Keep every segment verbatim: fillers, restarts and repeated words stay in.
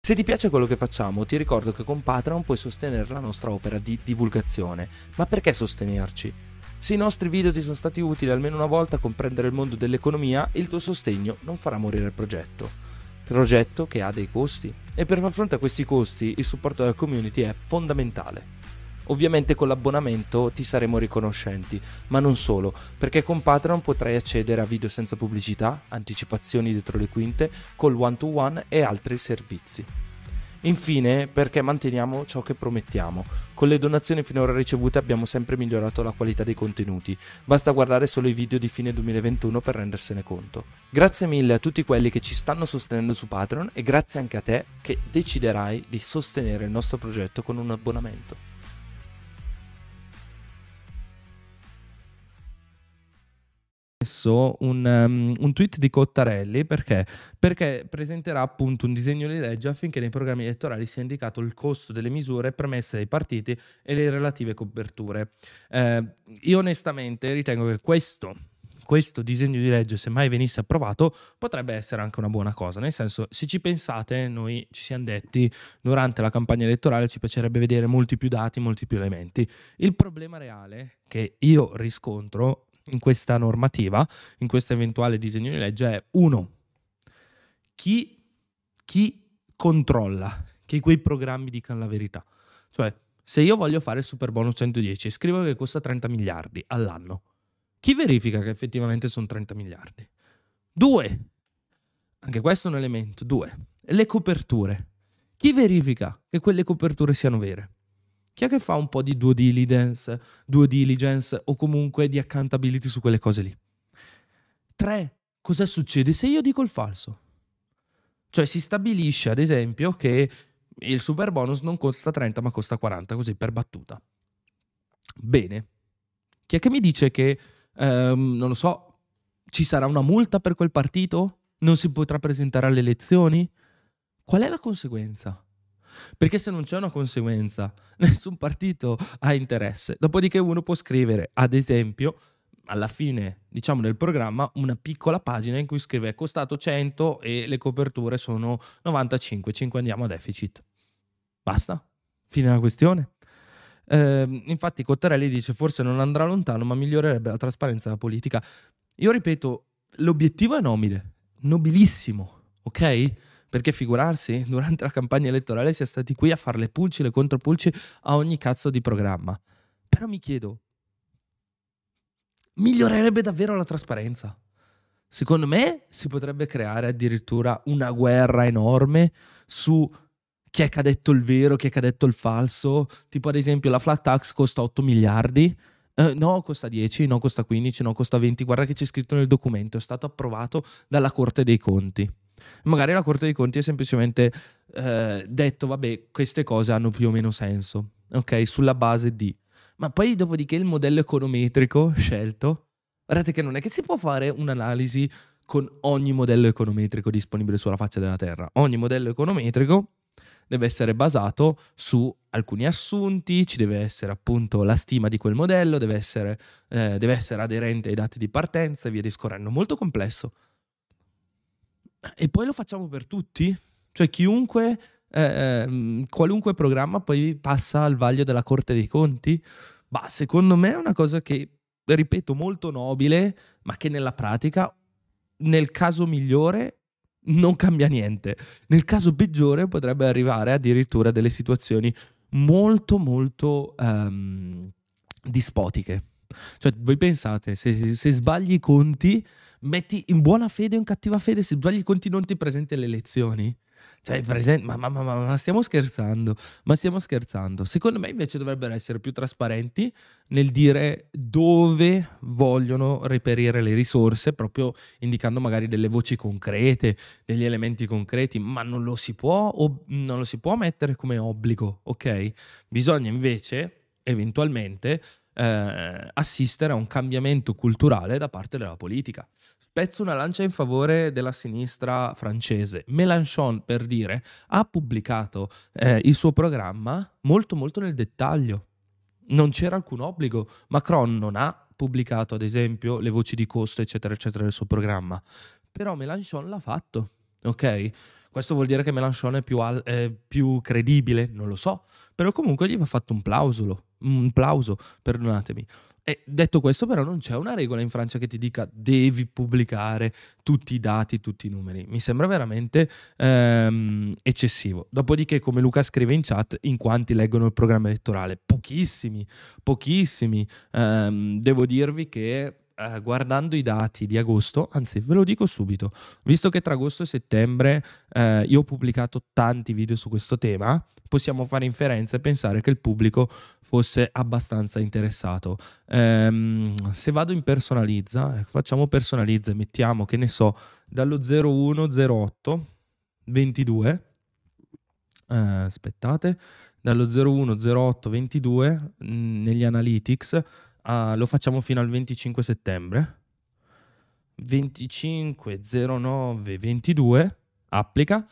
Se ti piace quello che facciamo, ti ricordo che con Patreon puoi sostenere la nostra opera di divulgazione. Ma perché sostenerci? Se i nostri video ti sono stati utili almeno una volta a comprendere il mondo dell'economia, il tuo sostegno non farà morire il progetto. Progetto che ha dei costi. E per far fronte a questi costi, il supporto della community è fondamentale. Ovviamente con l'abbonamento ti saremo riconoscenti, ma non solo, perché con Patreon potrai accedere a video senza pubblicità, anticipazioni dietro le quinte, call one-to-one e altri servizi. Infine, perché manteniamo ciò che promettiamo. Con le donazioni finora ricevute abbiamo sempre migliorato la qualità dei contenuti, basta guardare solo i video di fine duemilaventuno per rendersene conto. Grazie mille a tutti quelli che ci stanno sostenendo su Patreon e grazie anche a te che deciderai di sostenere il nostro progetto con un abbonamento. Un, um, un tweet di Cottarelli perché? Perché presenterà appunto un disegno di legge affinché nei programmi elettorali sia indicato il costo delle misure promesse dai partiti e le relative coperture. Eh, io onestamente ritengo che questo, questo disegno di legge, se mai venisse approvato, potrebbe essere anche una buona cosa, nel senso, se ci pensate, noi ci siamo detti durante la campagna elettorale ci piacerebbe vedere molti più dati, molti più elementi. Il problema reale che io riscontro in questa normativa, in questo eventuale disegno di legge, è uno, chi, chi controlla che quei programmi dicano la verità? Cioè, se io voglio fare il superbonus centodieci e scrivo che costa trenta miliardi all'anno, chi verifica che effettivamente sono trenta miliardi? Due, anche questo è un elemento. Due, le coperture. Chi verifica che quelle coperture siano vere? Chi è che fa un po' di due diligence, due diligence o comunque di accountability su quelle cose lì? Tre, cosa succede se io dico il falso? Cioè si stabilisce ad esempio che il superbonus non costa trenta ma costa quaranta, così per battuta. Bene, chi è che mi dice che, ehm, non lo so, ci sarà una multa per quel partito? Non si potrà presentare alle elezioni? Qual è la conseguenza? Perché se non c'è una conseguenza, nessun partito ha interesse. Dopodiché uno può scrivere, ad esempio, alla fine, diciamo, del programma, una piccola pagina in cui scrive costato cento e le coperture sono novantacinque, cinque andiamo a deficit. Basta, fine la questione. Eh, infatti Cottarelli dice forse non andrà lontano ma migliorerebbe la trasparenza della politica. Io ripeto, l'obiettivo è nobile, nobilissimo, ok? Perché figurarsi, durante la campagna elettorale si è stati qui a fare le pulci, le contropulci a ogni cazzo di programma. Però mi chiedo, migliorerebbe davvero la trasparenza? Secondo me si potrebbe creare addirittura una guerra enorme su chi è che ha detto il vero, chi è che ha detto il falso. Tipo ad esempio la flat tax costa otto miliardi, eh, no costa dieci, no costa quindici, no costa venti. Guarda che c'è scritto nel documento, è stato approvato dalla Corte dei Conti. Magari la Corte dei Conti ha semplicemente eh, detto vabbè, queste cose hanno più o meno senso, ok, sulla base di, ma poi dopodiché il modello econometrico scelto, guardate che non è che si può fare un'analisi con ogni modello econometrico disponibile sulla faccia della terra. Ogni modello econometrico deve essere basato su alcuni assunti, ci deve essere appunto la stima di quel modello, deve essere, eh, deve essere aderente ai dati di partenza e via discorrendo. Molto complesso. E poi lo facciamo per tutti? Cioè chiunque, eh, qualunque programma poi passa al vaglio della Corte dei Conti? Bah, secondo me è una cosa che, ripeto, molto nobile, ma che nella pratica, nel caso migliore, non cambia niente. Nel caso peggiore potrebbe arrivare addirittura a delle situazioni molto molto um, dispotiche. Cioè voi pensate, se, se sbagli i conti, metti in buona fede o in cattiva fede, se sbagli i conti non ti presenti alle elezioni, Cioè, per esempio, ma, ma, ma, ma stiamo scherzando, ma stiamo scherzando. Secondo me invece dovrebbero essere più trasparenti nel dire dove vogliono reperire le risorse, proprio indicando magari delle voci concrete, degli elementi concreti, ma non lo si può, ob- non lo si può mettere come obbligo, ok? Bisogna invece, eventualmente, eh, assistere a un cambiamento culturale da parte della politica. Spezzo una lancia in favore della sinistra francese. Mélenchon, per dire, ha pubblicato eh, il suo programma molto molto nel dettaglio. Non c'era alcun obbligo. Macron non ha pubblicato, ad esempio, le voci di costo, eccetera, eccetera, del suo programma. Però Mélenchon l'ha fatto, ok? Questo vuol dire che Mélenchon è più, al- è più credibile? Non lo so. Però comunque gli va fatto un plauso, un plauso, perdonatemi. E detto questo, però, non c'è una regola in Francia che ti dica devi pubblicare tutti i dati, tutti i numeri. Mi sembra veramente ehm, eccessivo. Dopodiché, come Luca scrive in chat, in quanti leggono il programma elettorale? Pochissimi, pochissimi. Ehm, devo dirvi che eh, guardando i dati di agosto, anzi ve lo dico subito, visto che tra agosto e settembre eh, io ho pubblicato tanti video su questo tema, possiamo fare inferenze e pensare che il pubblico fosse abbastanza interessato. Ehm, se vado in personalizza, facciamo personalizza e mettiamo, che ne so, dallo zero uno zero otto ventidue, eh, aspettate, dallo zero uno zero otto ventidue mh, negli analytics, a, lo facciamo fino al venticinque settembre, venticinque zero nove ventidue, applica.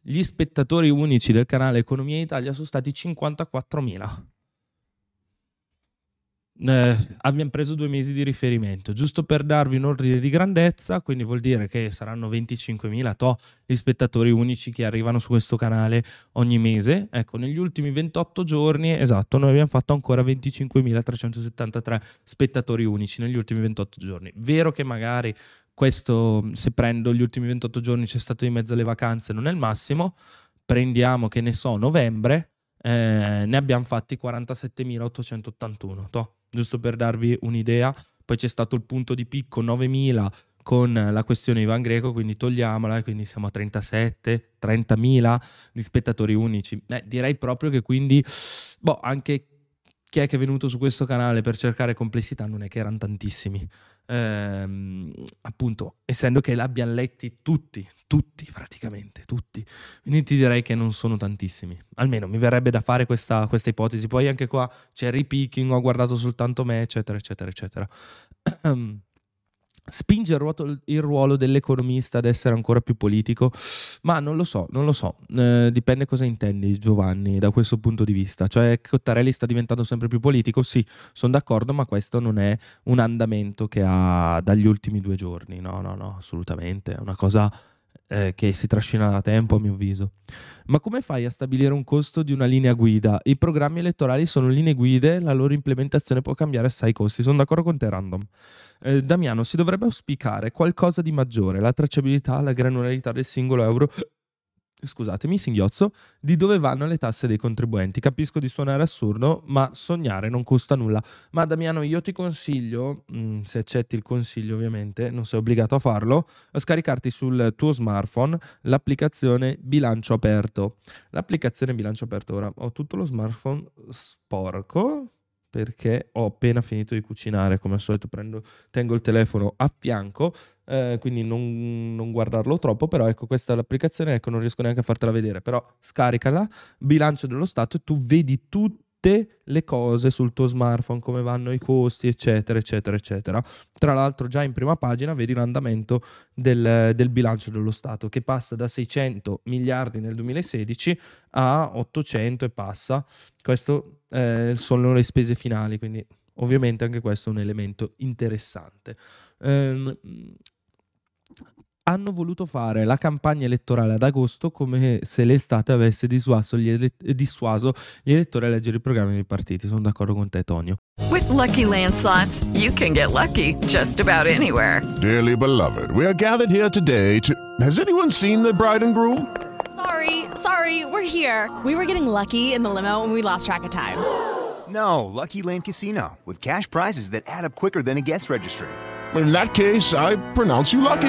Gli spettatori unici del canale Economia Italia sono stati cinquantaquattromila. Eh, abbiamo preso due mesi di riferimento, giusto per darvi un ordine di grandezza, quindi vuol dire che saranno venticinquemila to gli spettatori unici che arrivano su questo canale ogni mese. Ecco, negli ultimi ventotto giorni, esatto, noi abbiamo fatto ancora venticinquemilatrecentosettantatré spettatori unici negli ultimi ventotto giorni. Vero che magari questo, se prendo gli ultimi ventotto giorni, c'è stato di mezzo alle vacanze, non è il massimo. Prendiamo, che ne so, novembre, eh, ne abbiamo fatti quarantasettemilaottocentottantuno, to. Giusto per darvi un'idea. Poi c'è stato il punto di picco novemila con la questione Ivan Greco, quindi togliamola, quindi siamo a trentasette trentamila di spettatori unici. Eh, direi proprio che quindi, boh, anche chi è che è venuto su questo canale per cercare complessità non è che erano tantissimi. Ehm, appunto, essendo che l'abbiamo letti tutti, tutti praticamente, tutti. Quindi ti direi che non sono tantissimi. Almeno mi verrebbe da fare questa, questa ipotesi. Poi anche qua c'è ripicking, ho guardato soltanto me, eccetera, eccetera, eccetera. Spinge il ruolo, il ruolo dell'economista ad essere ancora più politico? Ma non lo so, non lo so. Eh, dipende cosa intendi, Giovanni, da questo punto di vista. Cioè, Cottarelli sta diventando sempre più politico? Sì, sono d'accordo, ma questo non è un andamento che ha dagli ultimi due giorni. No, no, no, assolutamente. È una cosa eh, che si trascina da tempo, a mio avviso. Ma come fai a stabilire un costo di una linea guida? I programmi elettorali sono linee guide, la loro implementazione può cambiare assai i costi. Sono d'accordo con te, Random. Eh, Damiano, si dovrebbe auspicare qualcosa di maggiore, la tracciabilità, la granularità del singolo euro, scusatemi, singhiozzo, di dove vanno le tasse dei contribuenti. Capisco di suonare assurdo, ma sognare non costa nulla. Ma Damiano, io ti consiglio, mh, se accetti il consiglio ovviamente, non sei obbligato a farlo, a scaricarti sul tuo smartphone l'applicazione Bilancio Aperto. L'applicazione Bilancio Aperto, ora ho tutto lo smartphone sporco, perché ho appena finito di cucinare, come al solito prendo, tengo il telefono a fianco, eh, quindi non, non guardarlo troppo, però ecco, questa è l'applicazione, ecco, non riesco neanche a fartela vedere, però scaricala, Bilancio dello Stato, e tu vedi tutte le cose sul tuo smartphone, come vanno i costi, eccetera, eccetera, eccetera. Tra l'altro già in prima pagina vedi l'andamento del, del bilancio dello Stato, che passa da seicento miliardi nel duemilasedici a ottocento e passa. Questo eh, sono le spese finali, quindi ovviamente anche questo è un elemento interessante. Ehm, hanno voluto fare la campagna elettorale ad agosto come se l'estate avesse dissuaso gli, ele- dissuaso gli elettori a leggere i programmi dei partiti. Sono d'accordo con te, Tonio. With Lucky Land Slots, you can get lucky just about anywhere. Dearly beloved, we are gathered here today to... Has anyone seen the bride and groom? Sorry, sorry, we're here. We were getting lucky in the limo and we lost track of time. No, Lucky Land Casino, with cash prizes that add up quicker than a guest registry. In that case, I pronounce you lucky.